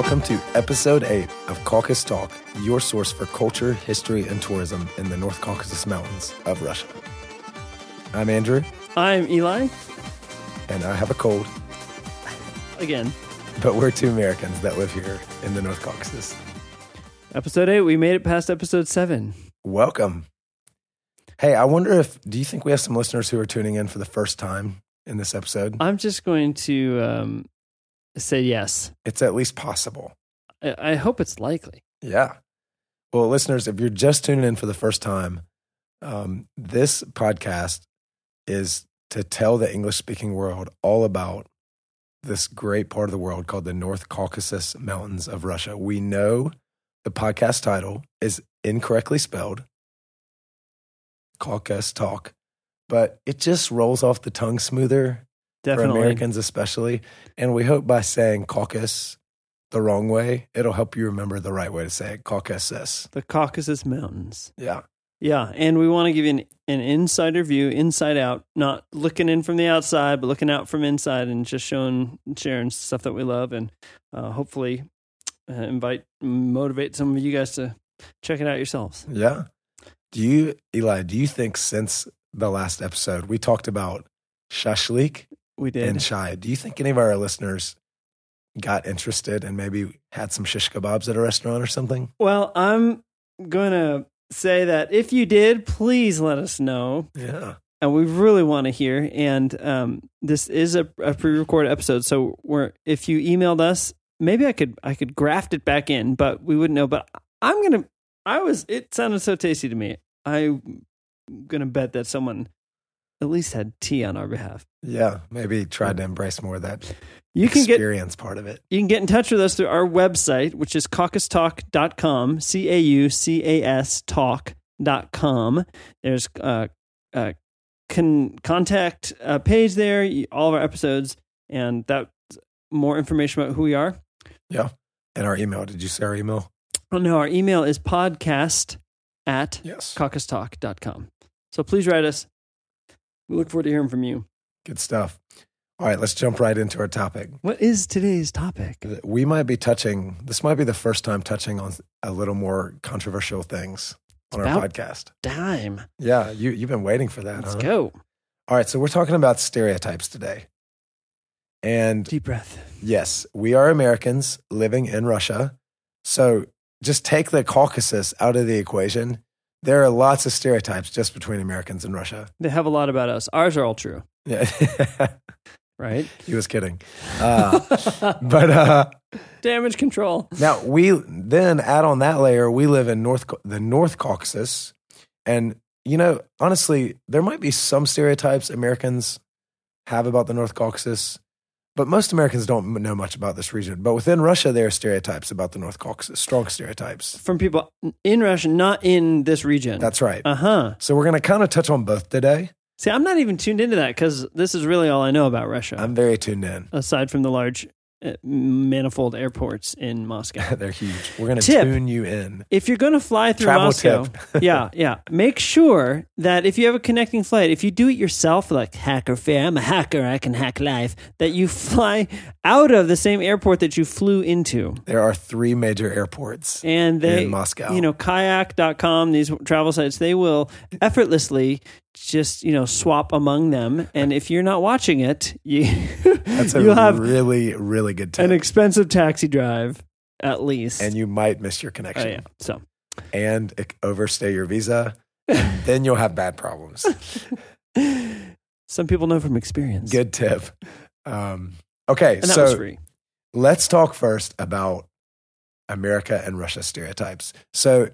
Welcome to Episode 8 of Caucasus Talk, your source for culture, history, and tourism in the North Caucasus Mountains of Russia. I'm Andrew. I'm Eli. And I have a cold. Again. But we're two Americans that live here in the North Caucasus. Episode 8, we made it past Episode 7. Welcome. Hey, I wonder do you think we have some listeners who are tuning in for the first time in this episode? I'm just going to say yes. It's at least possible. I hope it's likely. Yeah. Well, listeners, if you're just tuning in for the first time, this podcast is to tell the English-speaking world all about this great part of the world called the North Caucasus Mountains of Russia. We know the podcast title is incorrectly spelled, Caucasus Talk, but it just rolls off the tongue smoother. Definitely. For Americans especially. And we hope by saying Caucasus the wrong way, it'll help you remember the right way to say it, Caucasus. The Caucasus Mountains. Yeah. Yeah, and we want to give you an insider view, inside out, not looking in from the outside, but looking out from inside and just sharing stuff that we love, and hopefully motivate some of you guys to check it out yourselves. Yeah. Eli, do you think since the last episode, we talked about shashlik and shai. Do you think any of our listeners got interested and maybe had some shish kebabs at a restaurant or something? Well, I'm going to say that if you did, please let us know. Yeah. And we really want to hear. And this is a pre-recorded episode, so if you emailed us, maybe I could graft it back in, but we wouldn't know. But it sounded so tasty to me. I'm going to bet that someone at least had tea on our behalf. Yeah, maybe tried to embrace more of that part of it. You can get in touch with us through our website, which is caucastalk.com, CAUCAS talk.com. There's a contact page there, all of our episodes, and that's more information about who we are. Yeah, and our email. Did you say our email? Oh, no, our email is podcast@caucastalk.com. So please write us. We look forward to hearing from you. Good stuff. All right, let's jump right into our topic. What is today's topic? This might be the first time touching on a little more controversial things on our podcast. Dime. Yeah, you've been waiting for that. Let's go. All right, so we're talking about stereotypes today. And deep breath. Yes, we are Americans living in Russia. So just take the Caucasus out of the equation. There are lots of stereotypes just between Americans and Russia. They have a lot about us. Ours are all true. Yeah. Right? He was kidding. But damage control. Now, we then add on that layer, we live in the North Caucasus. And, honestly, there might be some stereotypes Americans have about the North Caucasus, but most Americans don't know much about this region. But within Russia, there are stereotypes about the North Caucasus, strong stereotypes. From people in Russia, not in this region. That's right. Uh-huh. So we're going to kind of touch on both today. See, I'm not even tuned into that because this is really all I know about Russia. I'm very tuned in. Aside from the large manifold airports in Moscow. They're huge. We're going to tune you in. If you're going to fly through Moscow. Yeah. Make sure that if you have a connecting flight, if you do it yourself, like hacker fair, I'm a hacker, I can hack life, that you fly out of the same airport that you flew into. There are three major airports in Moscow. Kayak.com, these travel sites, they will effortlessly just swap among them, and if you're not watching it, you'll have really, really good time. An expensive taxi drive, at least, and you might miss your connection. Oh, yeah. So, and overstay your visa, and then you'll have bad problems. Some people know from experience. Good tip. Okay, and that was free. Let's talk first about America and Russia stereotypes. So,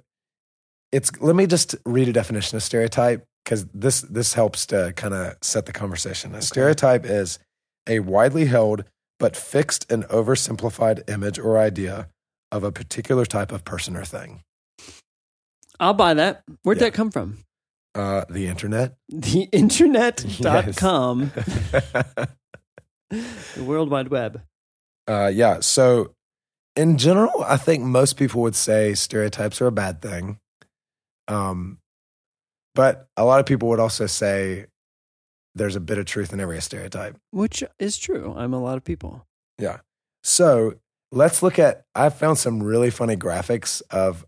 let me just read a definition of stereotype, because this helps to kind of set the conversation. A stereotype is a widely held but fixed and oversimplified image or idea of a particular type of person or thing. I'll buy that. Where'd that come from? The internet. Theinternet.com. Yes. The World Wide Web. Yeah. So in general, I think most people would say stereotypes are a bad thing. But a lot of people would also say there's a bit of truth in every stereotype. Which is true. I'm a lot of people. Yeah. So let's look at, I found some really funny graphics of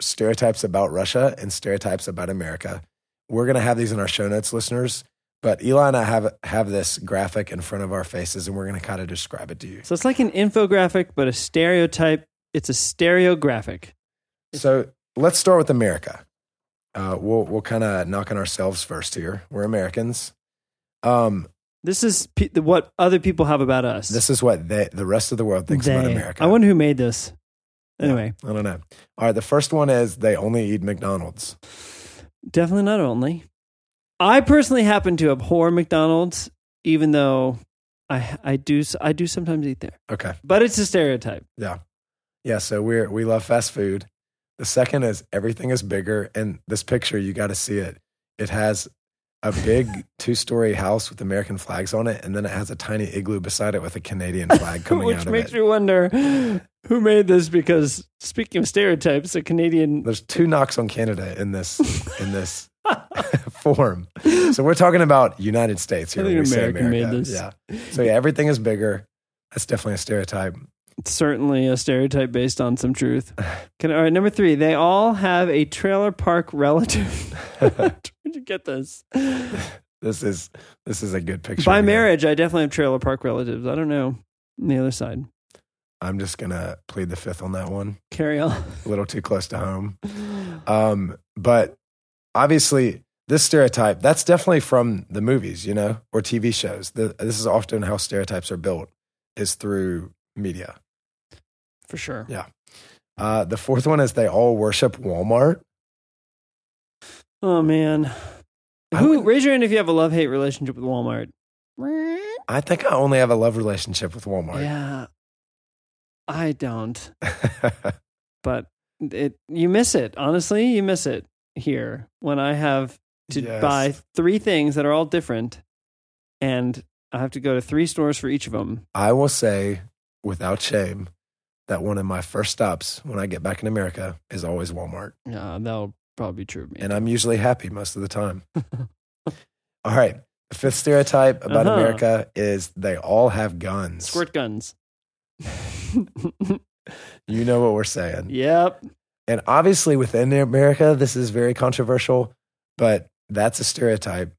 stereotypes about Russia and stereotypes about America. We're going to have these in our show notes, listeners. But Eli and I have this graphic in front of our faces, and we're going to kind of describe it to you. So it's like an infographic, but a stereotype. It's a stereographic. So let's start with America. We'll kind of knock on ourselves first here. We're Americans. This is what other people have about us. This is what the rest of the world thinks about America. I wonder who made this. Anyway. Yeah, I don't know. All right, the first one is they only eat McDonald's. Definitely not only. I personally happen to abhor McDonald's, even though I do sometimes eat there. Okay, but it's a stereotype. Yeah. So we love fast food. The second is everything is bigger, and this picture you got to see it. It has a big 2-story house with American flags on it, and then it has a tiny igloo beside it with a Canadian flag coming out of it. Which makes you wonder who made this, because speaking of stereotypes, a Canadian. There's 2 knocks on Canada in this. form. So we're talking about United States here. I think America made this. Yeah. So yeah, everything is bigger. That's definitely a stereotype. It's certainly a stereotype based on some truth. All right, number 3. They all have a trailer park relative. Where'd you get this? This is a good picture. By marriage, I definitely have trailer park relatives. I don't know. On the other side. I'm just going to plead the fifth on that one. Carry on. A little too close to home. But obviously, this stereotype, that's definitely from the movies, or TV shows. This is often how stereotypes are built, is through media. For sure. Yeah. The fourth one is they all worship Walmart. Oh, man. Raise your hand if you have a love-hate relationship with Walmart. I think I only have a love relationship with Walmart. Yeah. I don't. But you miss it. Honestly, you miss it. Here when I have to buy 3 things that are all different and I have to go to 3 stores for each of them. I will say without shame that one of my first stops when I get back in America is always Walmart. Yeah, that'll probably be true of me. And I'm usually happy most of the time. All right. The 5th stereotype about America is they all have guns. Squirt guns. You know what we're saying. Yep. And obviously within America, this is very controversial, but that's a stereotype,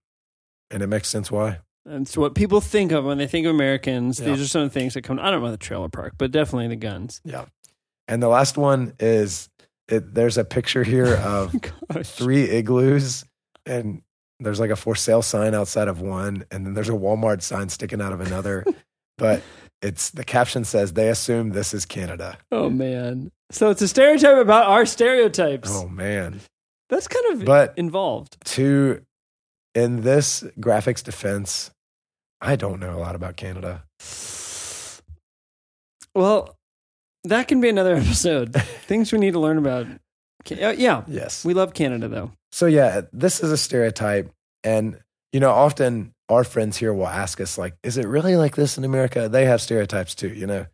and it makes sense why. That's what people think of when they think of Americans. Yeah. These are some of the things that come, I don't know the trailer park, but definitely the guns. Yeah. And the last one is, there's a picture here of 3 igloos, and there's like a for sale sign outside of one, and then there's a Walmart sign sticking out of another, but the caption says, they assume this is Canada. Oh, man. So it's a stereotype about our stereotypes. Oh, man. That's kind of involved. In this graphic's defense, I don't know a lot about Canada. Well, that can be another episode. Things we need to learn about. Yeah. Yes. We love Canada, though. So, yeah, this is a stereotype. And, often our friends here will ask us, like, is it really like this in America? They have stereotypes, too,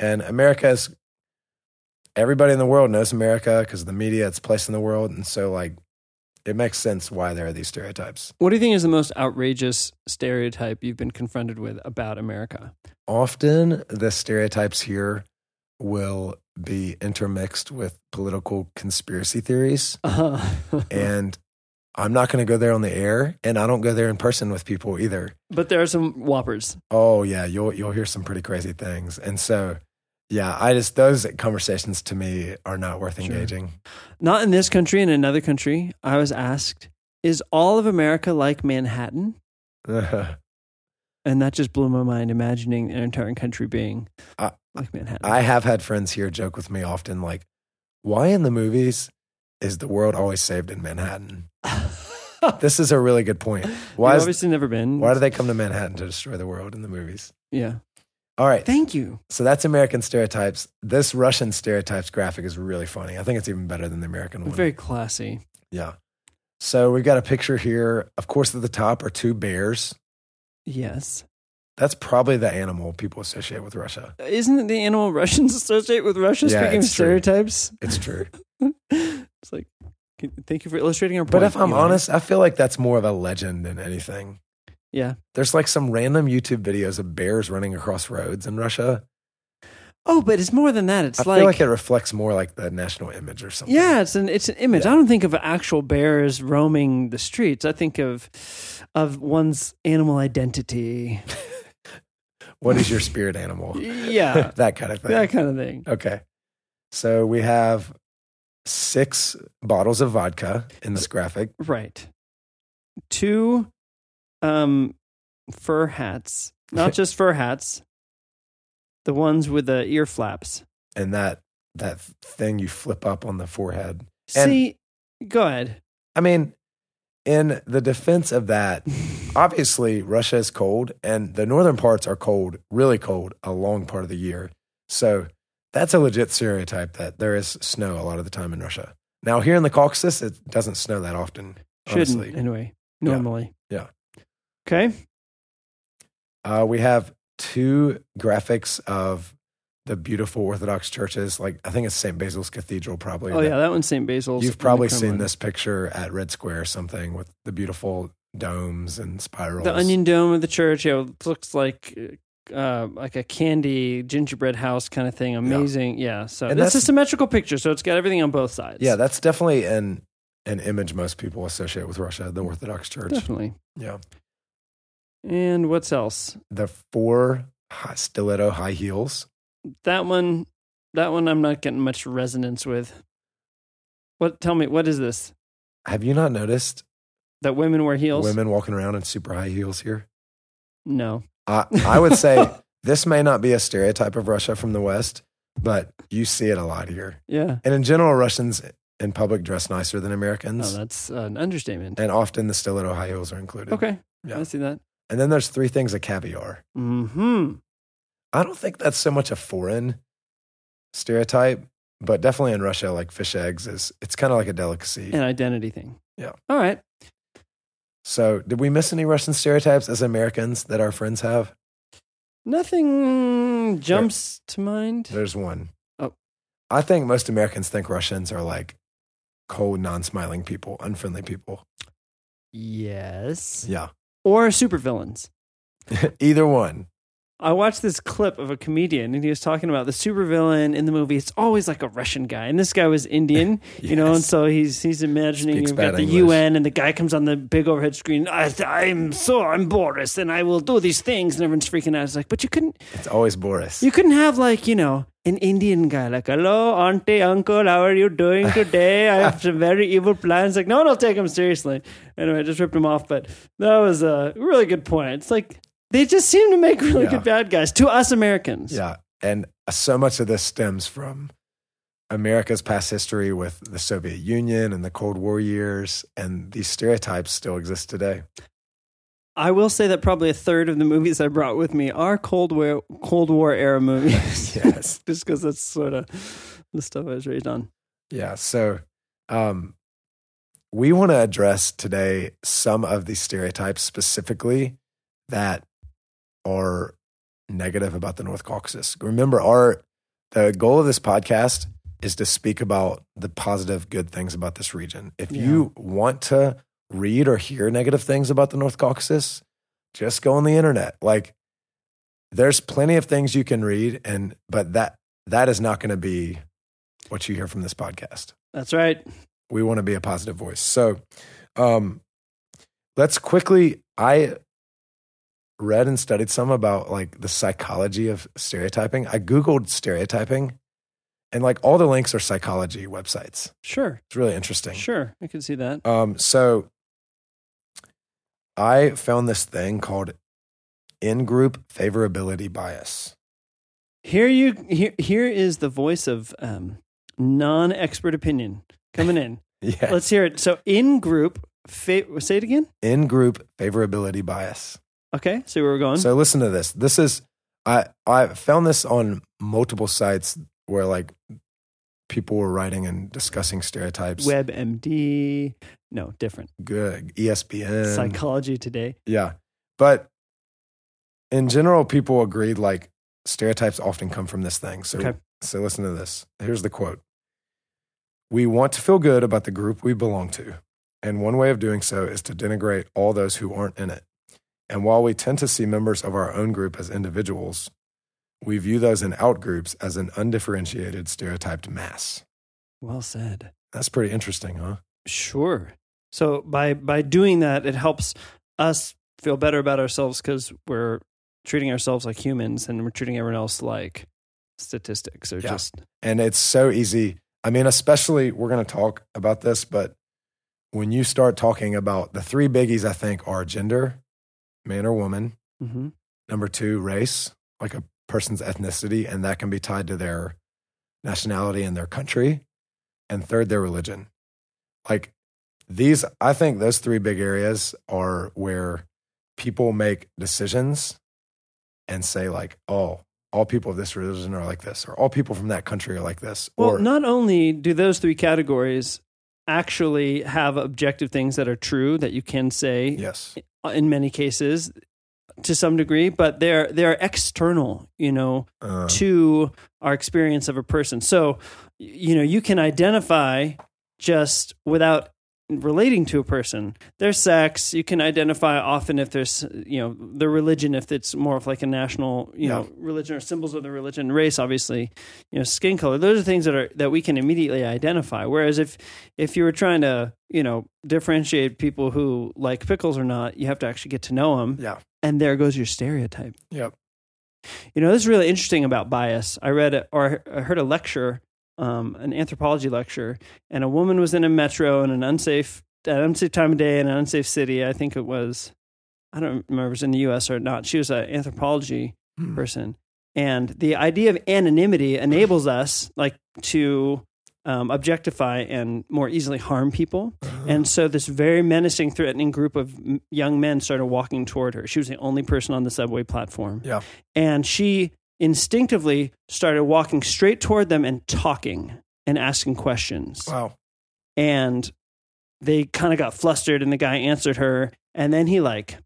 And America's... Everybody in the world knows America because of the media, its place in the world. And so, it makes sense why there are these stereotypes. What do you think is the most outrageous stereotype you've been confronted with about America? Often, the stereotypes here will be intermixed with political conspiracy theories. Uh-huh. And I'm not going to go there on the air, and I don't go there in person with people either. But there are some whoppers. Oh, yeah. You'll hear some pretty crazy things. And so... Yeah, those conversations to me are not worth engaging. Not in this country, in another country, I was asked, is all of America like Manhattan? And that just blew my mind, imagining an entire country being like Manhattan. I have had friends here joke with me often, why in the movies is the world always saved in Manhattan? This is a really good point. Why You've obviously never been. Why do they come to Manhattan to destroy the world in the movies? Yeah. All right. Thank you. So that's American stereotypes. This Russian stereotypes graphic is really funny. I think it's even better than the American one. Very classy. Yeah. So we've got a picture here. Of course, at the top are 2 bears. Yes. That's probably the animal people associate with Russia. Isn't it the animal Russians associate with Russia? Yeah, speaking of stereotypes? It's true. It's like, thank you for illustrating our point. But if I'm honest, I feel like that's more of a legend than anything. Yeah. There's some random YouTube videos of bears running across roads in Russia. Oh, but it's more than that. It's I feel like it reflects more like the national image or something. Yeah, it's an image. Yeah. I don't think of actual bears roaming the streets. I think of one's animal identity. What is your spirit animal? Yeah. That kind of thing. That kind of thing. Okay. So we have 6 bottles of vodka in this graphic. Right. 2 fur hats. Not just fur hats. The ones with the ear flaps. And that thing you flip up on the forehead. See, and, go ahead. I mean, in the defense of that, obviously Russia is cold and the northern parts are cold, really cold, a long part of the year. So that's a legit stereotype that there is snow a lot of the time in Russia. Now here in the Caucasus, it doesn't snow that often. Shouldn't, honestly. Anyway, normally. Yeah. Okay. We have 2 graphics of the beautiful Orthodox churches. Like, I think it's St. Basil's Cathedral, probably. Oh, yeah, that one's St. Basil's. You've probably seen this picture at Red Square or something with the beautiful domes and spirals. The onion dome of the church, yeah, it looks like a candy gingerbread house kind of thing. Amazing. Yeah. So and that's a symmetrical picture, so it's got everything on both sides. Yeah, that's definitely an image most people associate with Russia, the Orthodox Church. Definitely. Yeah. And what's else? The 4 stiletto high heels. That one I'm not getting much resonance with. Tell me, what is this? Have you not noticed that women wear heels? Women walking around in super high heels here? No. I would say this may not be a stereotype of Russia from the West, but you see it a lot here. Yeah. And in general, Russians in public dress nicer than Americans. Oh, that's an understatement. And often the stiletto high heels are included. Okay. Yeah. I see that. And then there's 3 things of caviar. Mm-hmm. I don't think that's so much a foreign stereotype, but definitely in Russia, like fish eggs it's kind of like a delicacy. An identity thing. Yeah. All right. So did we miss any Russian stereotypes as Americans that our friends have? Nothing jumps to mind. There's one. Oh. I think most Americans think Russians are like cold, non-smiling people, unfriendly people. Yes. Yeah. Or supervillains. Either one. I watched this clip of a comedian, and he was talking about the supervillain in the movie. It's always like a Russian guy, and this guy was Indian, yes. You know, and so he's imagining you've got the English. UN, and the guy comes on the big overhead screen. I'm Boris, and I will do these things, and everyone's freaking out. It's like, but you couldn't. It's always Boris. You couldn't have like, you know, an Indian guy, like, hello, auntie, uncle, how are you doing today? I have some very evil plans. Like, no one will take him seriously. Anyway, I just ripped him off, but that was a really good point. It's like, they just seem to make really good bad guys to us Americans. Yeah, and so much of this stems from America's past history with the Soviet Union and the Cold War years, and these stereotypes still exist today. I will say that probably a third of the movies I brought with me are Cold War era movies. Yes. Just because that's sort of the stuff I was raised on. Yeah. So we want to address today some of these stereotypes specifically that are negative about the North Caucasus. Remember, the goal of this podcast is to speak about the positive, good things about this region. If you want to read or hear negative things about the North Caucasus, just go on the internet. Like, there's plenty of things you can read, but that is not going to be what you hear from this podcast. That's right. We want to be a positive voice. So let's quickly, I read and studied some about like the psychology of stereotyping. I Googled stereotyping, and like all the links are psychology websites. Sure. It's really interesting. Sure. I can see that. So I found this thing called in-group favorability bias. Here is the voice of non-expert opinion coming in. Yeah. Let's hear it. So in-group, say it again? In-group favorability bias. Okay, see where we're going. So listen to this. This is, I found this on multiple sites where like people were writing and discussing stereotypes. WebMD. No, different. Good. ESPN. Psychology Today. Yeah. But in general, people agreed like stereotypes often come from this thing. So, So listen to this. Here's the quote. We want to feel good about the group we belong to. And one way of doing so is to denigrate all those who aren't in it. And while we tend to see members of our own group as individuals, We view those in outgroups as an undifferentiated, stereotyped mass. Well said. That's pretty interesting, huh? Sure. So by doing that, it helps us feel better about ourselves because we're treating ourselves like humans and we're treating everyone else like statistics or just... And it's so easy. I mean, especially, we're going to talk about this, but when you start talking about the three biggies, I think, are gender, man or woman. Mm-hmm. Number two, race, like a person's ethnicity, and that can be tied to their nationality and their country. And third, their religion. Like these, I think those three big areas are where people make decisions and say like, oh, all people of this religion are like this, or all people from that country are like this. Well, or, not only do those three categories actually have objective things that are true that you can say in many cases to some degree, but they're external, you know, to our experience of a person. So, you know, you can identify just without relating to a person, their sex. You can identify often if there's, you know, their religion, if it's more of like a national, you know, religion or symbols of the religion, race, obviously, you know, skin color. Those are things that we can immediately identify. Whereas if you were trying to, you know, differentiate people who like pickles or not, you have to actually get to know them. Yeah. And there goes your stereotype. Yep. You know, this is really interesting about bias. I heard a lecture, an anthropology lecture, and a woman was in a metro in an unsafe time of day in an unsafe city. I think it was, I don't remember if it was in the U.S. or not. She was an anthropology person. And the idea of anonymity enables us like to objectify and more easily harm people. And so this very menacing, threatening group of young men started walking toward her. She was the only person on the subway platform. Yeah. And she instinctively started walking straight toward them and talking and asking questions. Wow. And they kind of got flustered and the guy answered her and then he like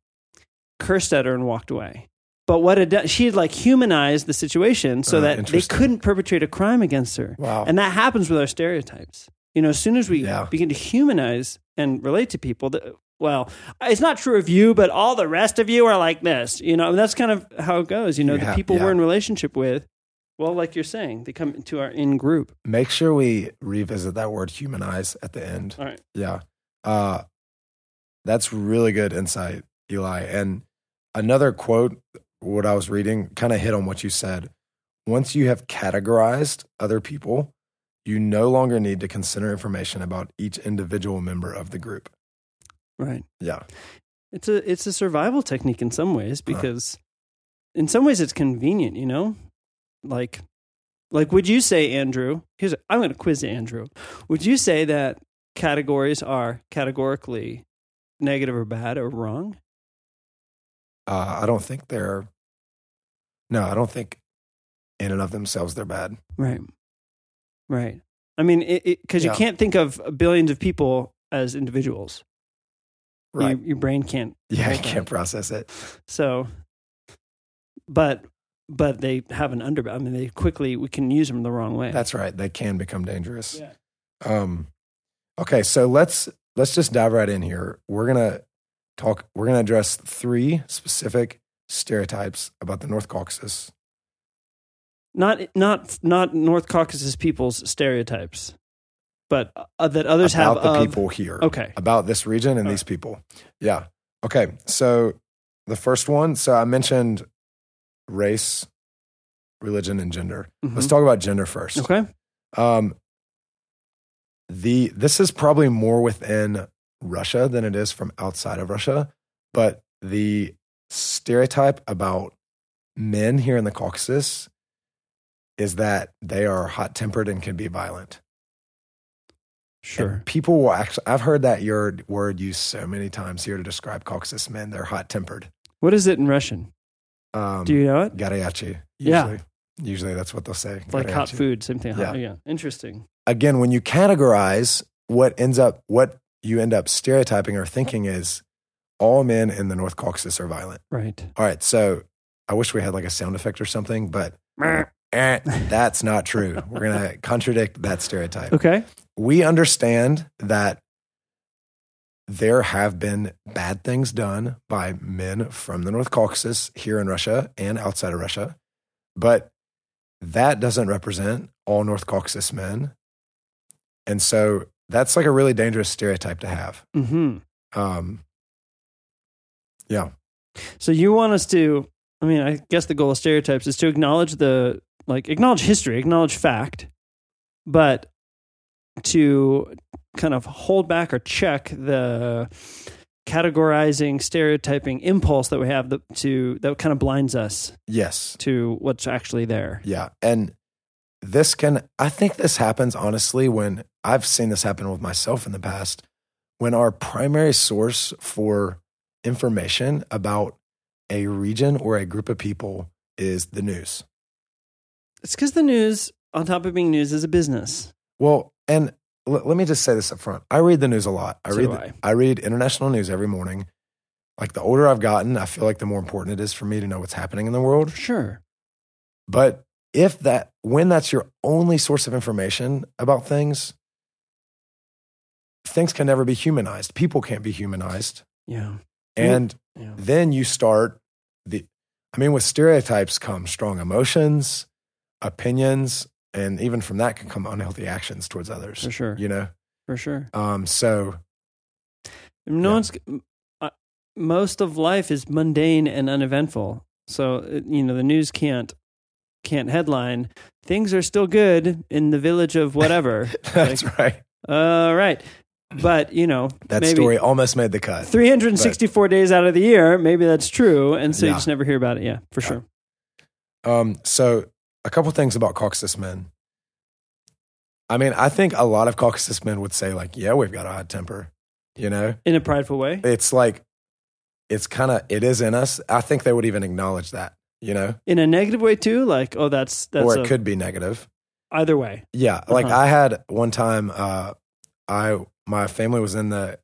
cursed at her and walked away. But what it does, she had like humanized the situation so that they couldn't perpetrate a crime against her. Wow. And that happens with our stereotypes. You know, as soon as we begin to humanize and relate to people, well, it's not true of you, but all the rest of you are like this. You know, and that's kind of how it goes. You know, the people we're in relationship with, well, like you're saying, they come into our in-group. Make sure we revisit that word humanize at the end. All right. Yeah. That's really good insight, Eli. And another quote, what I was reading, kind of hit on what you said. Once you have categorized other people, you no longer need to consider information about each individual member of the group. Right. Yeah. It's a survival technique in some ways because in some ways it's convenient, you know? Like would you say, Andrew, I'm going to quiz Andrew. Would you say that categories are categorically negative or bad or wrong? I don't think in and of themselves they're bad. Right. Right. I mean, because you can't think of billions of people as individuals. Right. Your brain can't. Yeah, it can't process it. So, but they have an underbelly. I mean, we can use them the wrong way. That's right. They can become dangerous. Yeah. Okay. So let's just dive right in here. We're going to address three specific stereotypes about the North Caucasus. Not North Caucasus people's stereotypes. But that others have about the people here. Okay. About this region and these people. Yeah. Okay. So the first one. So I mentioned race, religion, and gender. Mm-hmm. Let's talk about gender first. Okay. This is probably more within Russia than it is from outside of Russia. But the stereotype about men here in the Caucasus is that they are hot-tempered and can be violent. Sure. And people will actually, I've heard that word used so many times here to describe Caucasus men. They're hot-tempered. What is it in Russian? Do you know it? Garyachi. Usually that's what they'll say. Like hot food, same thing. Yeah. Interesting. Again, when you categorize what you end up stereotyping or thinking is all men in the North Caucasus are violent. Right. All right. So I wish we had like a sound effect or something, but that's not true. We're going to contradict that stereotype. Okay. We understand that there have been bad things done by men from the North Caucasus here in Russia and outside of Russia. But that doesn't represent all North Caucasus men. And so that's like a really dangerous stereotype to have. Mm-hmm. Yeah. So you want us to, I mean, I guess the goal of stereotypes is to acknowledge the, like, acknowledge history, acknowledge fact, but to kind of hold back or check the categorizing, stereotyping impulse that we have that kind of blinds us. Yes. To what's actually there. Yeah. And I think this happens, honestly, when I've seen this happen with myself in the past, when our primary source for information about a region or a group of people is the news. It's because the news, on top of being news, is a business. Well, and let me just say this up front. I read the news a lot. I read international news every morning. Like, the older I've gotten, I feel like the more important it is for me to know what's happening in the world. Sure. But when that's your only source of information about things can never be humanized. People can't be humanized. Yeah. And then you start with stereotypes come strong emotions, opinions, and even from that can come unhealthy actions towards others. For sure. You know? For sure. Most of life is mundane and uneventful. So, the news can't headline, things are still good in the village of whatever. That's like, right. Right. But, that story almost made the cut. 364 days out of the year, maybe that's true. And so you just never hear about it. Yeah, for sure. So a couple things about Caucasus men. I mean, I think a lot of Caucasus men would say, like, yeah, we've got a hot temper, In a prideful way? It's like, it is in us. I think they would even acknowledge that, In a negative way too? Like, oh, that's or it could be negative. Either way. Yeah. Like, I had one time, my family was in a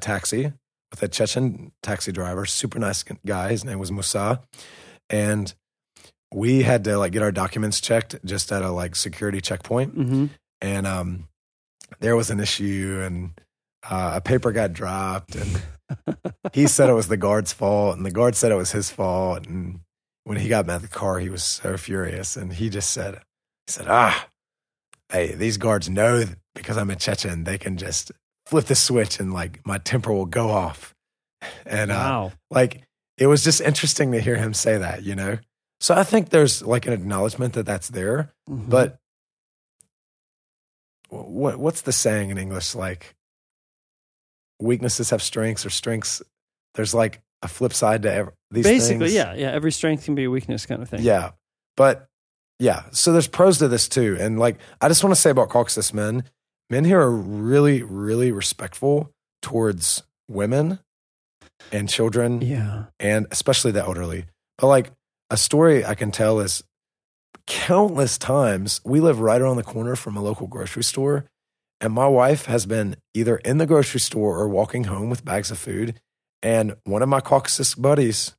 taxi with a Chechen taxi driver, super nice guy. His name was Musa. And we had to get our documents checked just at a security checkpoint. Mm-hmm. And there was an issue and a paper got dropped and he said it was the guard's fault and the guard said it was his fault. And when he got mad at the car, he was so furious. And he just said, hey, these guards know that because I'm a Chechen, they can just flip the switch and my temper will go off. And wow. It was just interesting to hear him say that, So I think there's an acknowledgement that that's there, mm-hmm. But what's the saying in English? Weaknesses have strengths or strengths. There's a flip side to these things. Basically, yeah. Every strength can be a weakness kind of thing. Yeah. But yeah, so there's pros to this too. And I just want to say about Caucasus men here are really, really respectful towards women and children. Yeah. And especially the elderly. But a story I can tell is countless times we live right around the corner from a local grocery store, and my wife has been either in the grocery store or walking home with bags of food, and one of my Caucasus buddies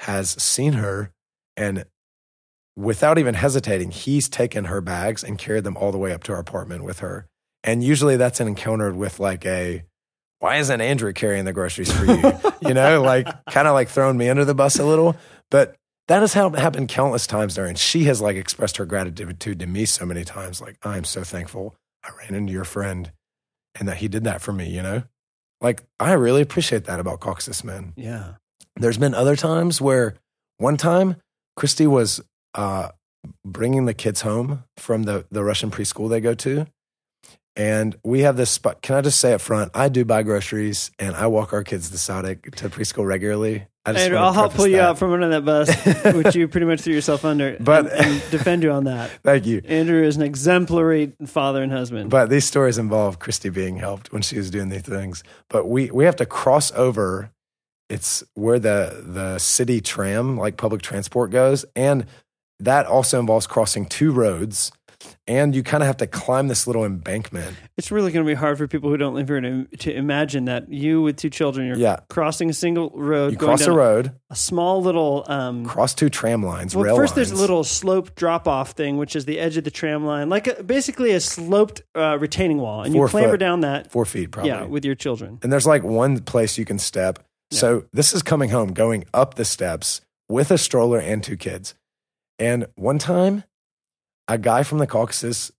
has seen her, and without even hesitating, he's taken her bags and carried them all the way up to our apartment with her. And usually that's encountered with why isn't Andrew carrying the groceries for you? Kind of throwing me under the bus a little, but that has happened countless times there, and she has expressed her gratitude to me so many times. I am so thankful I ran into your friend and that he did that for me, I really appreciate that about Caucasus men. Yeah. There's been other times where one time Christy was bringing the kids home from the Russian preschool they go to, and we have this spot. Can I just say up front, I do buy groceries and I walk our kids to preschool regularly. Andrew, I'll help pull you out from under that bus, which you pretty much threw yourself under, but, and defend you on that. Thank you. Andrew is an exemplary father and husband. But these stories involve Christy being helped when she was doing these things. But we have to cross over. It's where the city tram, public transport goes. And that also involves crossing two roads. And you kind of have to climb this little embankment. It's really going to be hard for people who don't live here to imagine that you with two children, you're crossing a single road. You cross a road. A small little... cross two tram lines, rail lines. Well, first there's a little slope drop-off thing, which is the edge of the tram line. Basically a sloped retaining wall. And you clamber down that. 4 feet, probably. Yeah, with your children. And there's one place you can step. Yeah. So this is coming home, going up the steps with a stroller and two kids. And one time, a guy from the Caucasus,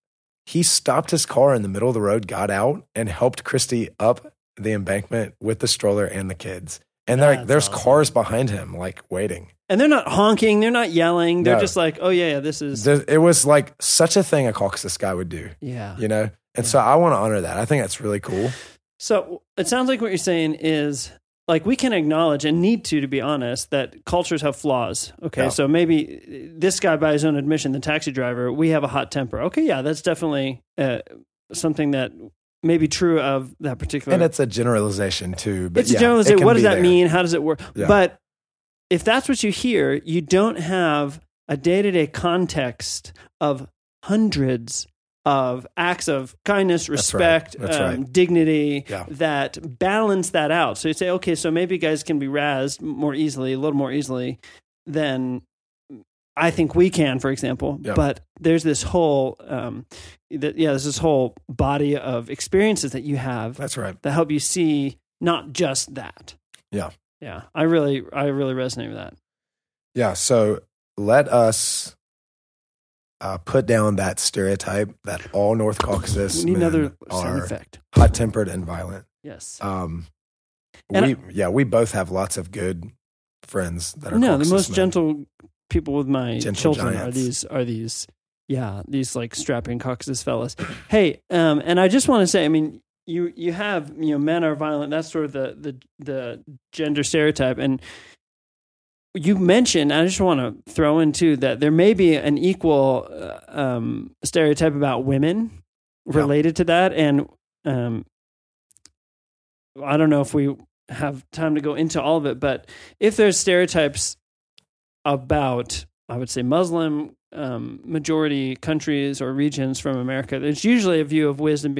he stopped his car in the middle of the road, got out, and helped Christy up the embankment with the stroller and the kids. And there's awesome. Cars behind him, like, waiting. And they're not honking. They're not yelling. They're just like, oh, yeah, this is. It was like such a thing a Caucasus guy would do. Yeah. You know? And so I want to honor that. I think that's really cool. So it sounds like what you're saying is, like, we can acknowledge and need to be honest, that cultures have flaws. Okay. Yeah. So maybe this guy, by his own admission, the taxi driver, we have a hot temper. Okay. Yeah. That's definitely something that may be true of that particular. And it's a generalization too. But it's a generalization. What does that mean? How does it work? Yeah. But if that's what you hear, you don't have a day-to-day context of hundreds of acts of kindness, respect, dignity that balance that out. So you say, okay, so maybe guys can be razzed more easily, a little more easily than I think we can, for example. Yeah. But there's this whole, there's this whole body of experiences that you have. That's right. That help you see not just that. Yeah. Yeah, I really resonate with that. Yeah, so let us put down that stereotype that all North Caucasus men are hot-tempered and violent. Yes. We both have lots of good friends that are Caucasus the most men. Gentle people with my gentle children giants. are these like strapping Caucasus fellas. Hey, and I just want to say, I mean, You have, you know, men are violent. That's sort of the gender stereotype. And you mentioned, I just want to throw in too, that there may be an equal stereotype about women related to that. And I don't know if we have time to go into all of it, but if there's stereotypes about, I would say, Muslim majority countries or regions from America, there's usually a view of women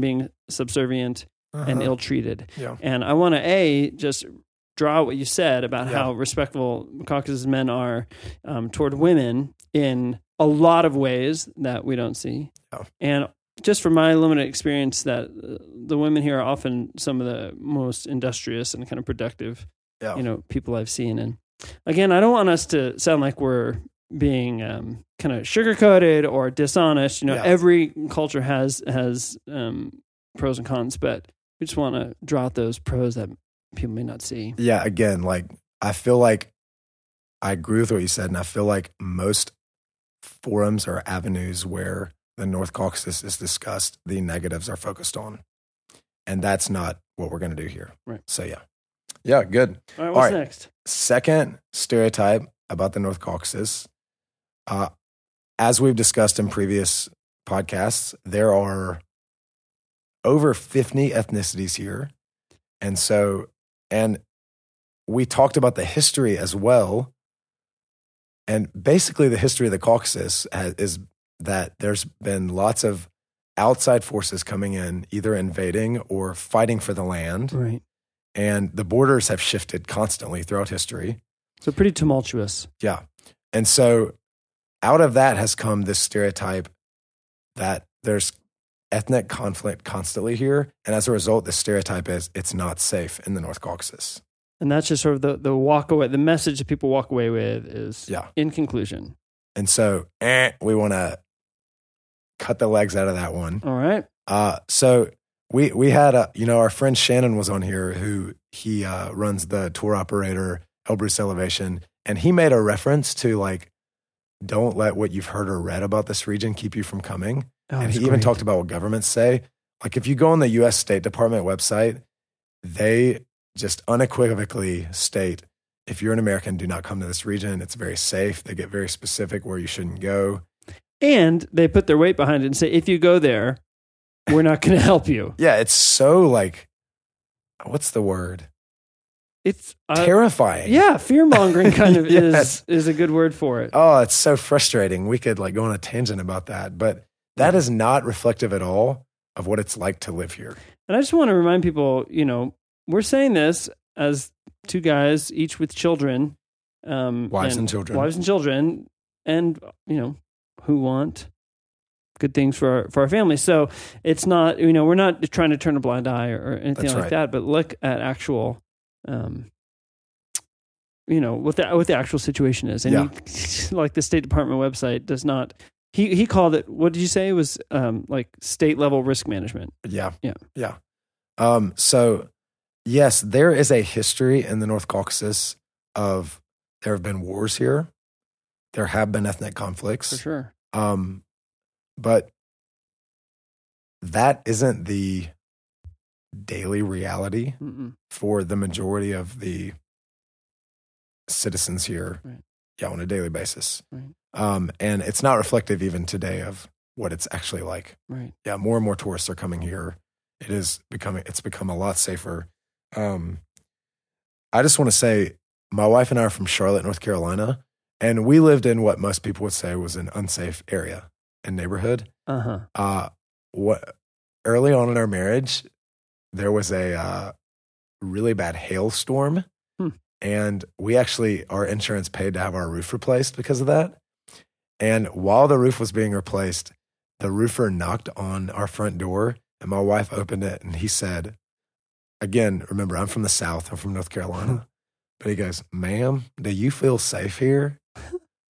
being subservient and ill-treated. Yeah. And I want to just draw what you said about how respectful Caucasus men are toward women in a lot of ways that we don't see. Oh. And just from my limited experience, that the women here are often some of the most industrious and kind of productive, people I've seen. And again, I don't want us to sound like we're being kind of sugar-coated or dishonest. Every culture has pros and cons, but we just want to draw out those pros that people may not see. Yeah, again, like, I feel like I agree with what you said, and I feel like most forums or avenues where the North Caucasus is discussed, the negatives are focused on, and that's not what we're going to do here. Right. So, yeah, good. All right, what's next? Second stereotype about the North Caucasus. As we've discussed in previous podcasts, there are over 50 ethnicities here. And so, and we talked about the history as well. And basically the history of the Caucasus is that there's been lots of outside forces coming in, either invading or fighting for the land. Right. And the borders have shifted constantly throughout history. So pretty tumultuous. Yeah. And so out of that has come this stereotype that there's ethnic conflict constantly here. And as a result, the stereotype is it's not safe in the North Caucasus. And that's just sort of the walk away, the message that people walk away with is in conclusion. And so we want to cut the legs out of that one. All right. So we had, our friend Shannon was on here, who he runs the tour operator Elbrus Elevation, and he made a reference to, like, don't let what you've heard or read about this region keep you from coming. Oh, and he even talked about what governments say. Like, if you go on the U.S. State Department website, they just unequivocally state, if you're an American, do not come to this region. It's very safe. They get very specific where you shouldn't go. And they put their weight behind it and say, if you go there, we're not going to help you. Yeah, it's so, like, what's the word? It's terrifying. Yeah, fear-mongering kind of is a good word for it. Oh, it's so frustrating. We could, like, go on a tangent about that, but that is not reflective at all of what it's like to live here. And I just want to remind people, we're saying this as two guys, each with children. Wives and children, and, who want good things for our families. So it's not, we're not trying to turn a blind eye or anything that, but look at actual you know, what the actual situation is. And he, like the State Department website does not. He called it, what did you say? It was like state level risk management. Yeah. Yeah. Yeah. So yes, there is a history in the North Caucasus of, there have been wars here. There have been ethnic conflicts. For sure. But that isn't the daily reality for the majority of the citizens here on a daily basis. Right. And it's not reflective even today of what it's actually like. Right. Yeah, more and more tourists are coming here. It's become a lot safer. I just want to say my wife and I are from Charlotte, North Carolina, and we lived in what most people would say was an unsafe area and neighborhood. Uh-huh. Early on in our marriage, there was a really bad hailstorm, and we actually, our insurance paid to have our roof replaced because of that. And while the roof was being replaced, the roofer knocked on our front door, and my wife opened it, and he said, again, remember, I'm from the South. I'm from North Carolina. But he goes, "Ma'am, do you feel safe here?"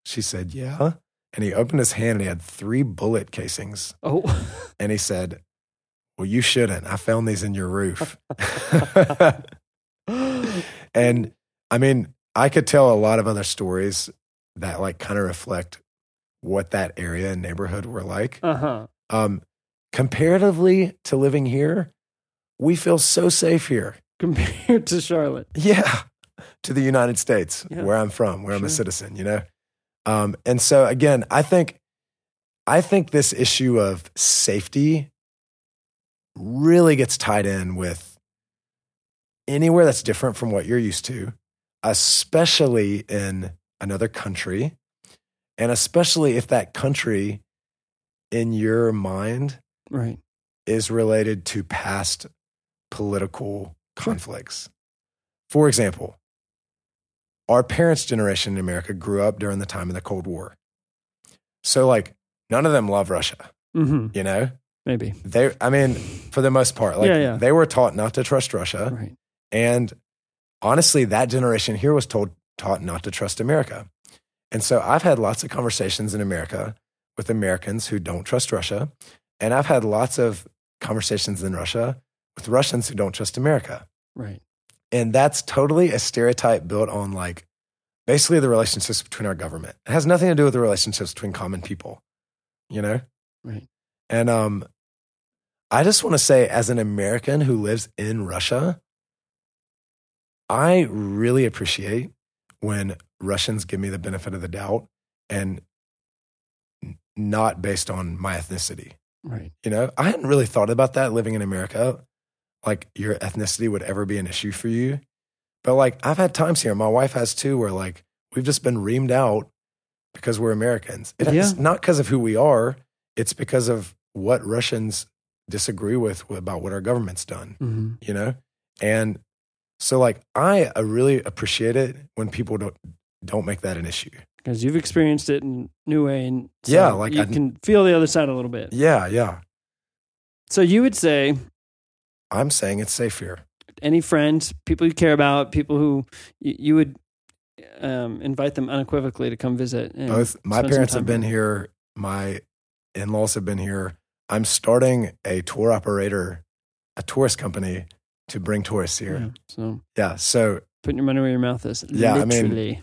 She said, "Yeah." And he opened his hand, and he had 3 bullet casings. Oh. And he said, "Well, you shouldn't. I found these in your roof." And, I mean, I could tell a lot of other stories that, like, kind of reflect what that area and neighborhood were like. Uh-huh. Comparatively to living here, we feel so safe here. Compared to Charlotte. Yeah. To the United States, where I'm from, where I'm a citizen, you know? And so, again, I think this issue of safety really gets tied in with anywhere that's different from what you're used to, especially in another country, and especially if that country in your mind is related to past political conflicts. For example, our parents' generation in America grew up during the time of the Cold War. So, like, none of them love Russia, you know? Maybe. For the most part, they were taught not to trust Russia. Right. And honestly, that generation here was taught not to trust America. And so I've had lots of conversations in America with Americans who don't trust Russia. And I've had lots of conversations in Russia with Russians who don't trust America. Right. And that's totally a stereotype built on, like, basically the relationships between our government. It has nothing to do with the relationships between common people, you know? Right. And I just want to say, as an American who lives in Russia, I really appreciate when Russians give me the benefit of the doubt and not based on my ethnicity. Right. You know, I hadn't really thought about that living in America. Like, your ethnicity would ever be an issue for you. But, like, I've had times here, my wife has too, where, like, we've just been reamed out because we're Americans. It's not because of who we are. It's because of what Russians disagree with about what our government's done, you know? And so, like, I really appreciate it when people don't make that an issue. Because you've experienced it in a new way. And so I can feel the other side a little bit. Yeah, yeah. So you would say... I'm saying it's safe here. Any friends, people you care about, people who you would invite them unequivocally to come visit. Both my parents have been here. My in-laws have been here. I'm starting a tour operator, a tourist company to bring tourists here. So putting your money where your mouth is. Yeah, literally.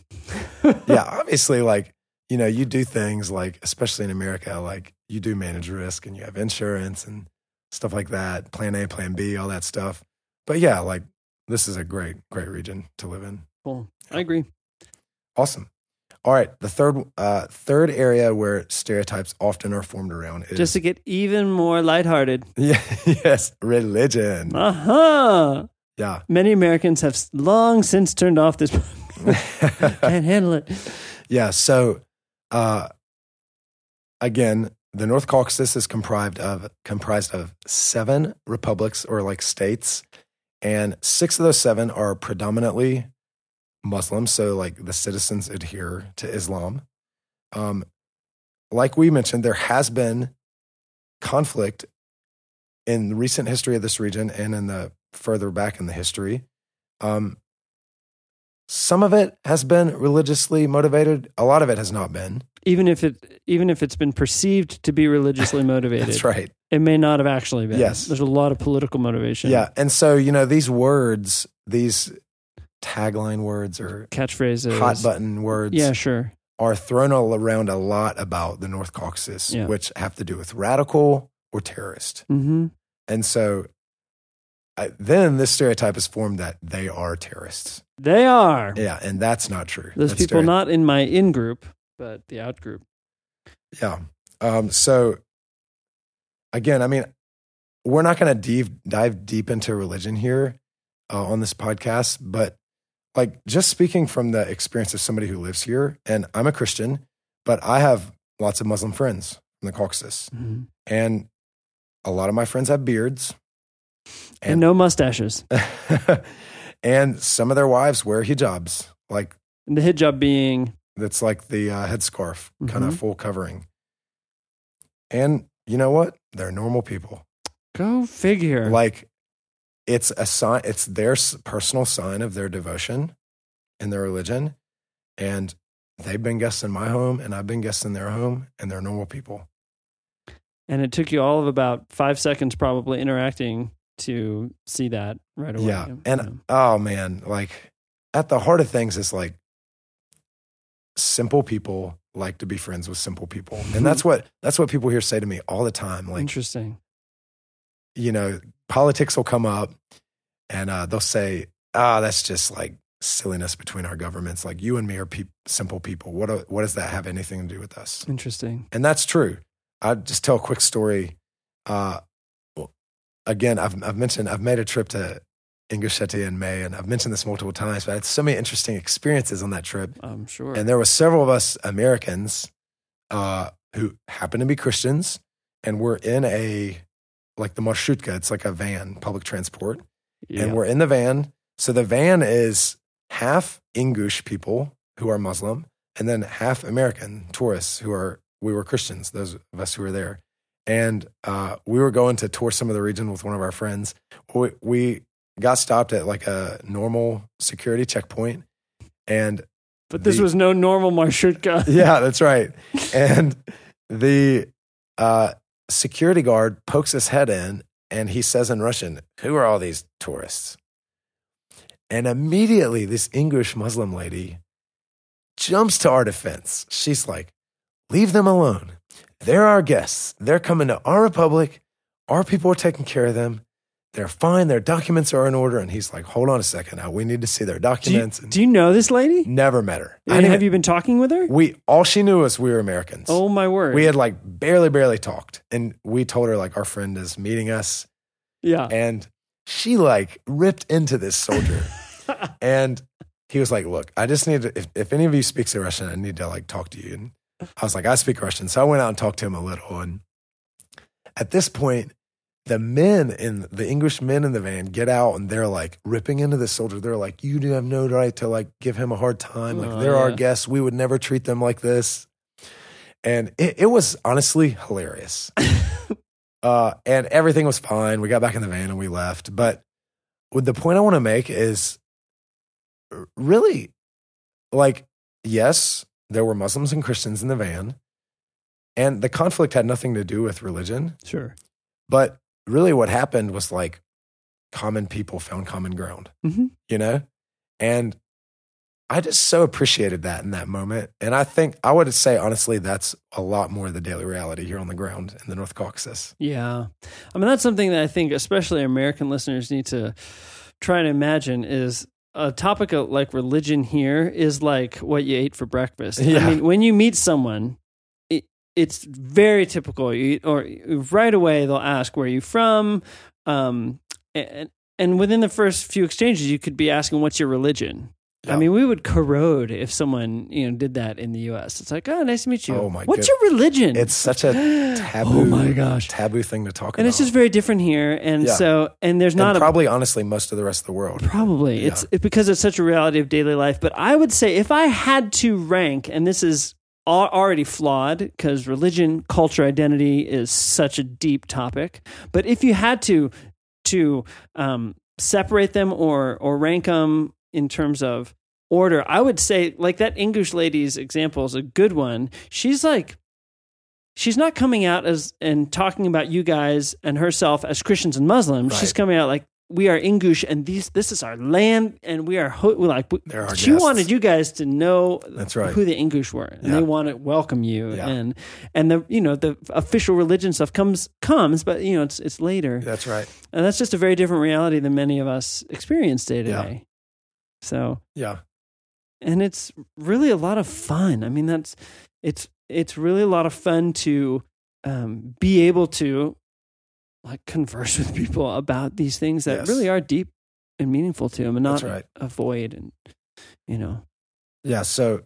I mean, yeah, obviously, like, you know, you do things like, especially in America, like you do manage risk and you have insurance and stuff like that, plan A, plan B, all that stuff. But yeah, like, this is a great, great region to live in. Cool. Yeah. I agree. Awesome. All right. The third area where stereotypes often are formed around is... Just to get even more lighthearted. Yeah, yes. Religion. Uh-huh. Yeah. Many Americans have long since turned off this podcast. Can't handle it. Yeah. So, again... The North Caucasus is comprised of 7 republics or, like, states, and 6 of those 7 are predominantly Muslim, so, like, the citizens adhere to Islam. Like we mentioned, there has been conflict in the recent history of this region and in the further back in the history. Some of it has been religiously motivated. A lot of it has not been. Even if it's been perceived to be religiously motivated. That's right. It may not have actually been. Yes. There's a lot of political motivation. Yeah. And so, these words, these tagline words or catchphrases, hot button words. Yeah, sure. Are thrown all around a lot about the North Caucasus, yeah. which have to do with radical or terrorist. Mm-hmm. And so then this stereotype is formed that they are terrorists. They are. Yeah. And that's not true. Those that's people not in my in-group, but the out-group. Yeah. So again, we're not going to dive deep into religion here on this podcast, but like just speaking from the experience of somebody who lives here, and I'm a Christian, but I have lots of Muslim friends in the Caucasus. Mm-hmm. And a lot of my friends have beards. And no mustaches. And some of their wives wear hijabs. Like, and the hijab being? That's like the headscarf, mm-hmm. kind of full covering. And you know what? They're normal people. Go figure. Like, it's a sign. It's their personal sign of their devotion and their religion. And they've been guests in my home, and I've been guests in their home, and they're normal people. And it took you all of about 5 seconds probably interacting to see that right away. Yeah. And oh man, like at the heart of things is like simple people like to be friends with simple people. And that's what people here say to me all the time. Like, interesting. Politics will come up and they'll say, that's just like silliness between our governments. Like you and me are simple people. What does that have anything to do with us? Interesting. And that's true. I'll just tell a quick story. Again, I've made a trip to Ingushetia in May, and I've mentioned this multiple times, but I had so many interesting experiences on that trip. I'm sure. And there were several of us Americans who happened to be Christians, and we're in the marshutka. It's like a van, public transport. Yeah. And we're in the van. So the van is half Ingush people who are Muslim, and then half American tourists we were Christians, those of us who were there. And we were going to tour some of the region with one of our friends. We got stopped at like a normal security checkpoint. But this was no normal marshutka. Yeah, that's right. And the security guard pokes his head in and he says in Russian, "Who are all these tourists?" And immediately this English Muslim lady jumps to our defense. She's like, "Leave them alone. They're our guests. They're coming to our republic. Our people are taking care of them. They're fine. Their documents are in order." And he's like, "Hold on a second. Now we need to see their documents." Do you know this lady? Never met her. And have you been talking with her? All she knew was we were Americans. Oh my word. We had like barely talked. And we told her like our friend is meeting us. Yeah. And she like ripped into this soldier. And he was like, "Look, I just need to, if any of you speaks Russian, I need to like talk to you." And I was like, "I speak Russian." So I went out and talked to him a little. And at this point, the English men in the van get out and they're like ripping into the soldier. They're like, "You do have no right to like give him a hard time. Like they're our guests. We would never treat them like this." And it was honestly hilarious. And everything was fine. We got back in the van and we left. But the point I want to make is really like, yes, there were Muslims and Christians in the van, and the conflict had nothing to do with religion. Sure. But really what happened was like common people found common ground, mm-hmm. And I just so appreciated that in that moment. And I think I would say, honestly, that's a lot more of the daily reality here on the ground in the North Caucasus. Yeah. That's something that I think especially American listeners need to try and imagine is a topic of like religion here is like what you ate for breakfast. Yeah. When you meet someone, it's very typical. Right away, they'll ask, "Where are you from?" And within the first few exchanges, you could be asking, "What's your religion?" Yeah. We would corrode if someone did that in the U.S. It's like, "Oh, nice to meet you. Oh my What's your religion?" It's such a taboo. Oh my gosh, taboo thing to talk about. And it's just very different here. And yeah. so, and there's not and probably honestly most of the rest of the world. Probably yeah. it's because it's such a reality of daily life. But I would say if I had to rank, and this is already flawed because religion, culture, identity is such a deep topic. But if you had to separate them or rank them in terms of order. I would say, like, that English lady's example is a good one. She's like, she's not coming out as and talking about you guys and herself as Christians and Muslims. Right. She's coming out like, we are Ingush, and this is our land, and we are she guests. Wanted you guys to know that's right. who the Ingush were, and yeah. they want to welcome you, yeah. and the the official religion stuff comes, but it's later. That's right, and that's just a very different reality than many of us experience day to day. So yeah, and it's really a lot of fun. I mean, it's really a lot of fun to be able to, like, converse with people about these things that really are deep and meaningful to them, and not avoid. And so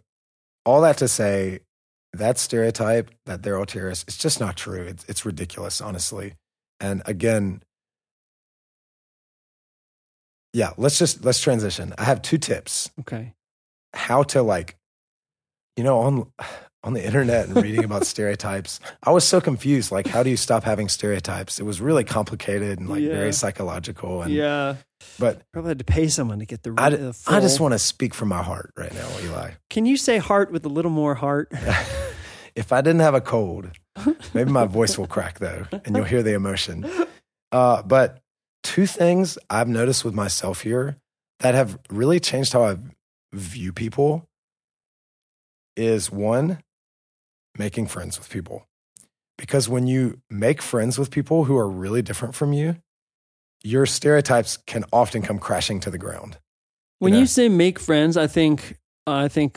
all that to say, that stereotype that they're all terrorists, it's just not true. It's ridiculous, honestly. And again, let's transition. I have two tips. Okay, how to on the internet and reading about stereotypes. I was so confused. Like, how do you stop having stereotypes? It was really complicated and very psychological. And, but probably had to pay someone to get the. I just want to speak from my heart right now, Eli. Can you say heart with a little more heart? If I didn't have a cold, maybe my voice will crack though, and you'll hear the emotion. But two things I've noticed with myself here that have really changed how I view people is, one, making friends with people. Because when you make friends with people who are really different from you, your stereotypes can often come crashing to the ground. When you say make friends, I think friend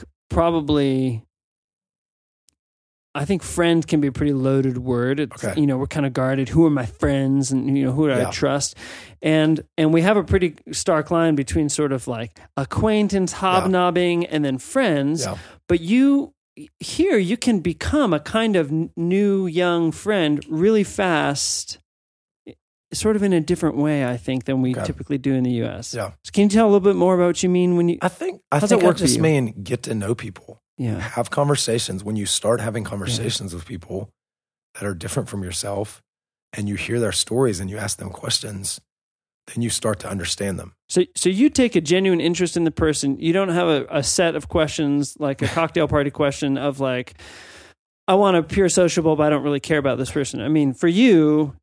can be a pretty loaded word. It's, we're kind of guarded. Who are my friends? And, who do I trust? And we have a pretty stark line between sort of like acquaintance, hobnobbing, and then friends. Yeah. But you can become a kind of new, young friend really fast, sort of in a different way, I think, than we typically do in the U.S. Yeah. So can you tell a little bit more about what you mean when you... I think I just mean get to know people. Yeah. Have conversations. When you start having conversations with people that are different from yourself, and you hear their stories and you ask them questions, then you start to understand them. So you take a genuine interest in the person. You don't have a set of questions, like a cocktail party question of like, I want to appear sociable, but I don't really care about this person. I mean, for you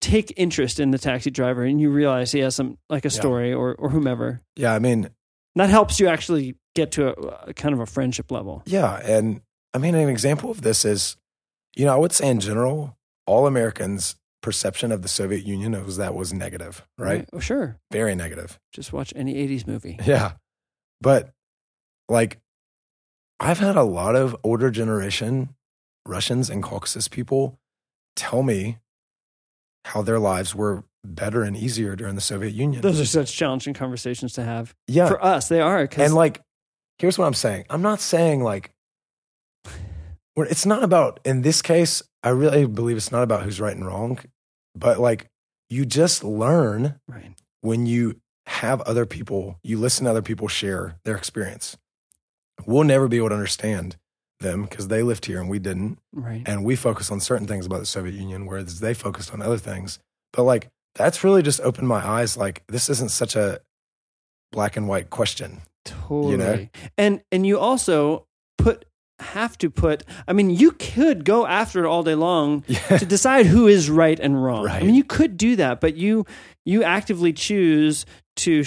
take interest in the taxi driver, and you realize he has some, like, a story or whomever. Yeah, I mean... That helps you actually get to a kind of a friendship level. Yeah. And I mean, an example of this is, I would say in general, all Americans' perception of the Soviet Union was that was negative, right? Oh, sure. Very negative. Just watch any 80s movie. Yeah. But I've had a lot of older generation Russians and Caucasus people tell me how their lives were better and easier during the Soviet Union. Those are such challenging conversations to have. Yeah. For us, they are. And here's what I'm saying. I'm not saying it's not about, in this case, I really believe it's not about who's right and wrong, but you just learn when you have other people, you listen to other people share their experience. We'll never be able to understand them because they lived here and we didn't. Right. And we focus on certain things about the Soviet Union, whereas they focused on other things. But that's really just opened my eyes. This isn't such a black and white question. Totally. And you also have to put, I mean, you could go after it all day long to decide who is right and wrong. Right. I mean, you could do that, but you actively choose to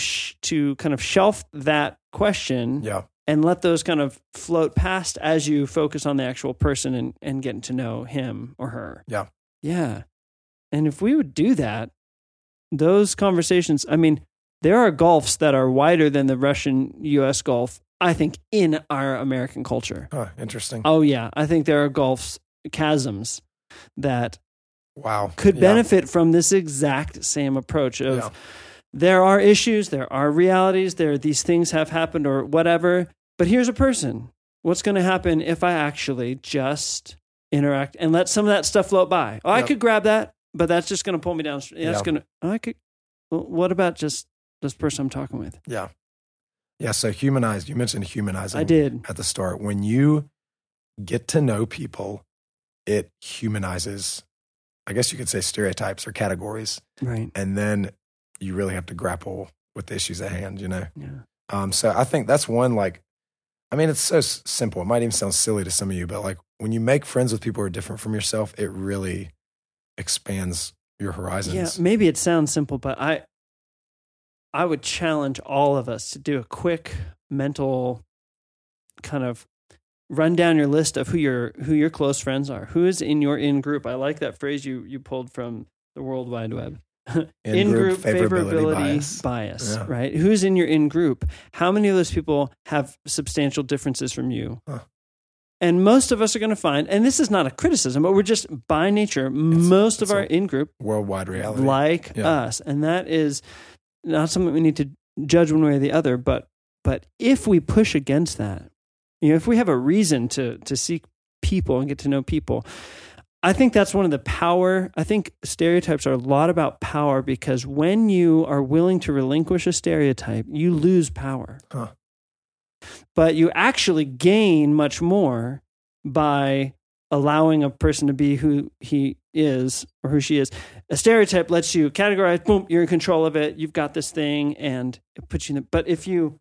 kind of shelf that question and let those kind of float past as you focus on the actual person and getting to know him or her. Yeah. Yeah. And if we would do that, those conversations, I mean, there are gulfs that are wider than the Russian-U.S. gulf, I think, in our American culture. Oh, interesting. Oh, yeah. I think there are gulfs, chasms that could benefit from this exact same approach of there are issues, there are realities, these things have happened or whatever, but here's a person. What's going to happen if I actually just interact and let some of that stuff float by? Oh, I could grab that. But that's just going to pull me down. What about just this person I'm talking with? Yeah. Yeah. So you mentioned humanizing. I did. At the start, when you get to know people, it humanizes, I guess you could say, stereotypes or categories. Right. And then you really have to grapple with the issues at hand, Yeah. So I think that's one, like, I mean, it's so simple. It might even sound silly to some of you, but like when you make friends with people who are different from yourself, it really expands your horizons. Yeah, maybe it sounds simple, but I would challenge all of us to do a quick mental kind of run down your list of who your close friends are. Who is in your in-group? I like that phrase you pulled from the World Wide Web. In-group favorability bias, yeah. Right? Who's in your in-group? How many of those people have substantial differences from you? Huh. And most of us are going to find, and this is not a criticism, but we're just by nature, most of our in-group worldwide reality like us. And that is not something we need to judge one way or the other, but if we push against that, you know, if we have a reason to seek people and get to know people, I think that's one of the power. I think stereotypes are a lot about power, because when you are willing to relinquish a stereotype, you lose power. Huh. But you actually gain much more by allowing a person to be who he is or who she is. A stereotype lets you categorize, boom, you're in control of it, you've got this thing, and it puts you in but if you...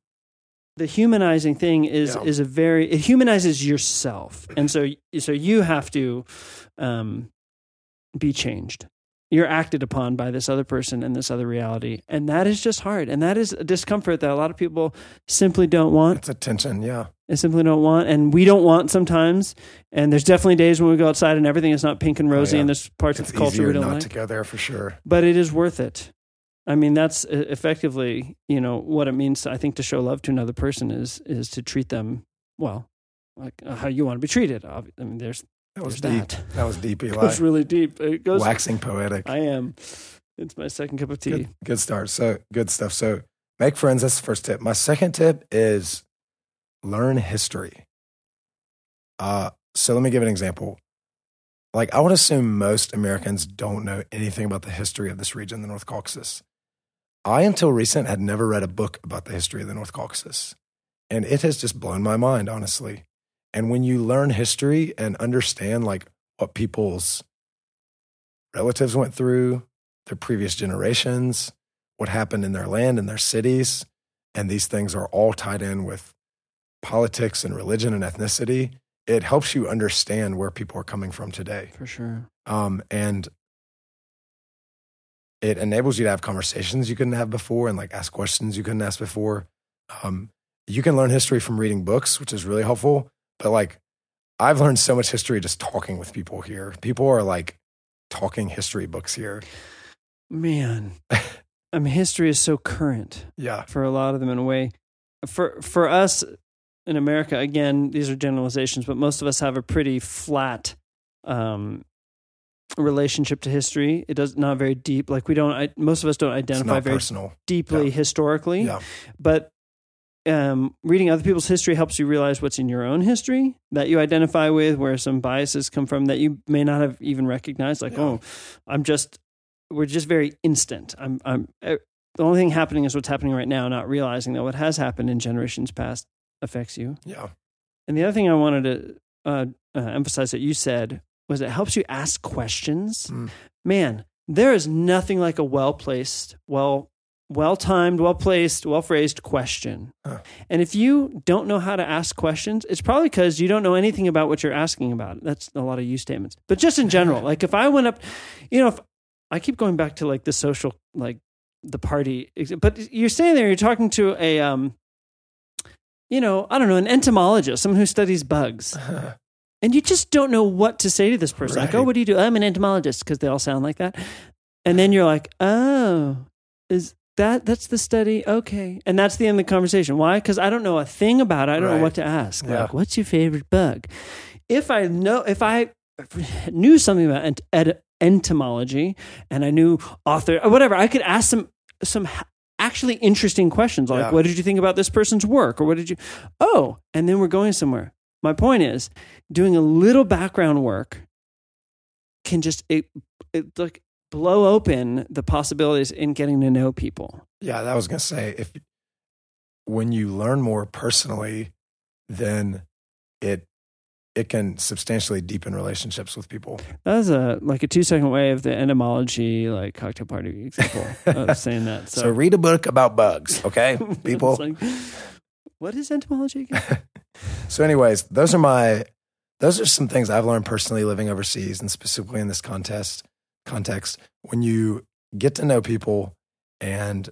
The humanizing thing is a very... It humanizes yourself. And so you have to be changed. You're acted upon by this other person and this other reality. And that is just hard. And that is a discomfort that a lot of people simply don't want. It's a tension, yeah. They simply don't want. And we don't want sometimes. And there's definitely days when we go outside and everything is not pink and rosy. Oh, yeah. And there's parts of the culture we don't like. It's easier not to go there, for sure. But it is worth it. I mean, that's effectively, you know, what it means, I think, to show love to another person is to treat them, well, like how you want to be treated. I mean, That was deep. That was deep, Eli. It goes really deep. It goes waxing poetic. I am. It's my second cup of tea. Good start. So good stuff. So make friends. That's the first tip. My second tip is learn history. So let me give an example. Like, I would assume most Americans don't know anything about the history of this region, the North Caucasus. I, until recent, had never read a book about the history of the North Caucasus, and it has just blown my mind, honestly. And when you learn history and understand, like, what people's relatives went through, their previous generations, what happened in their land and their cities, and these things are all tied in with politics and religion and ethnicity, it helps you understand where people are coming from today. For sure. And it enables you to have conversations you couldn't have before and, like, ask questions you couldn't ask before. You can learn history from reading books, which is really helpful. But, like, I've learned so much history just talking with people here. People are, like, talking history books here. Man. I mean, history is so current. Yeah. For a lot of them in a way. For us... In America, again, these are generalizations, but most of us have a pretty flat relationship to history. It does not very deep. Like, most of us don't identify very personal. Deeply historically. Yeah. But reading other people's history helps you realize what's in your own history that you identify with, where some biases come from that you may not have even recognized. Like, we're just very instant. The only thing happening is what's happening right now, not realizing that what has happened in generations past affects you. Yeah. And the other thing I wanted to emphasize that you said was it helps you ask questions. Mm. Man, there is nothing like a well-placed, well-timed, well-placed, well-phrased question. And if you don't know how to ask questions, it's probably because you don't know anything about what you're asking about. That's a lot of you statements. But just in general, like if I went up, you know, if I keep going back to like the social, like the party, but you're standing there, you're talking to a, you know, I don't know, an entomologist, someone who studies bugs. And you just don't know what to say to this person. Right. Like, oh, what do you do? I'm an entomologist, because they all sound like that. And then you're like, oh, is that's the study? Okay. And that's the end of the conversation. Why? Because I don't know a thing about it. I don't know what to ask. Yeah. Like, what's your favorite bug? If I knew something about entomology and I knew author, or whatever, I could ask some actually interesting questions like, what did you think about this person's work? Or and then we're going somewhere. My point is, doing a little background work can just like blow open the possibilities in getting to know people. Yeah, that was going to say, when you learn more personally, then it it can substantially deepen relationships with people. That is a 2-second way of the etymology, like cocktail party example of saying that. So read a book about bugs, okay, people? What is entomology again? So anyways, those are some things I've learned personally living overseas and specifically in this context. When you get to know people and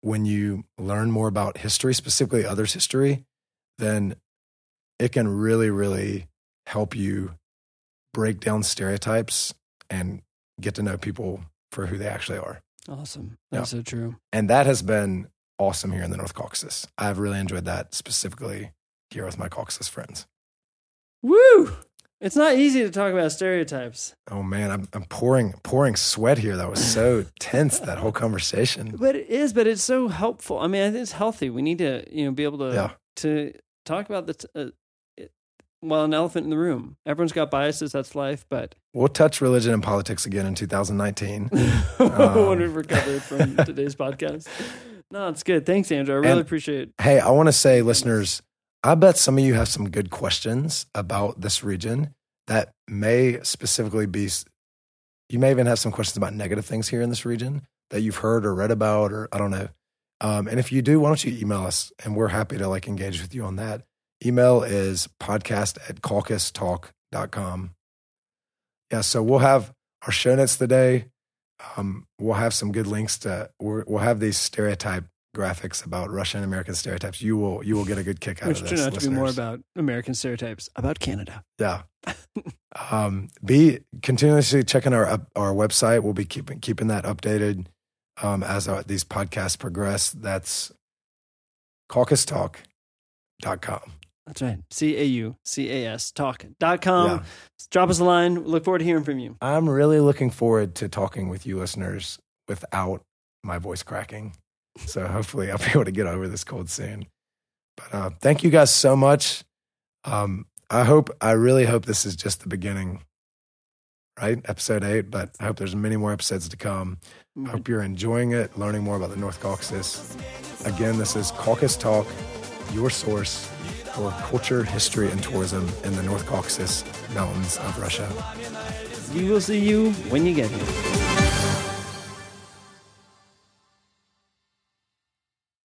when you learn more about history, specifically others' history, then it can really, really help you break down stereotypes and get to know people for who they actually are. Awesome. That's so true. And that has been awesome here in the North Caucasus. I've really enjoyed that specifically here with my Caucasus friends. Woo! It's not easy to talk about stereotypes. Oh man, I'm pouring sweat here. That was so tense, that whole conversation. But it is. But it's so helpful. I mean, I think it's healthy. We need to be able to talk about an elephant in the room. Everyone's got biases. That's life. But we'll touch religion and politics again in 2019 when we've recovered from today's podcast. No, it's good. Thanks, Andrew. I really appreciate it. Hey, I want to say, listeners, I bet some of you have some good questions about this region that may specifically be, you may even have some questions about negative things here in this region that you've heard or read about, or I don't know. And if you do, why don't you email us? And we're happy to engage with you on that. Email is podcast@caucustalk.com. Yeah, so we'll have our show notes today. We'll have some good links to. We'll have these stereotype graphics about Russian American stereotypes. You will get a good kick out of this. Which turn out to be more about American stereotypes about Canada. Yeah. Be continuously checking our website. We'll be keeping that updated as these podcasts progress. That's caucustalk.com. That's right. CAUCAStalk.com. Yeah. Drop us a line. Look forward to hearing from you. I'm really looking forward to talking with you listeners without my voice cracking. So hopefully I'll be able to get over this cold soon. But thank you guys so much. I really hope this is just the beginning, right? Episode 8, but I hope there's many more episodes to come. I hope you're enjoying it, learning more about the North Caucasus. Again, this is Caucasus Talk, your source for culture, history, and tourism in the North Caucasus Mountains of Russia. We will see you when you get here.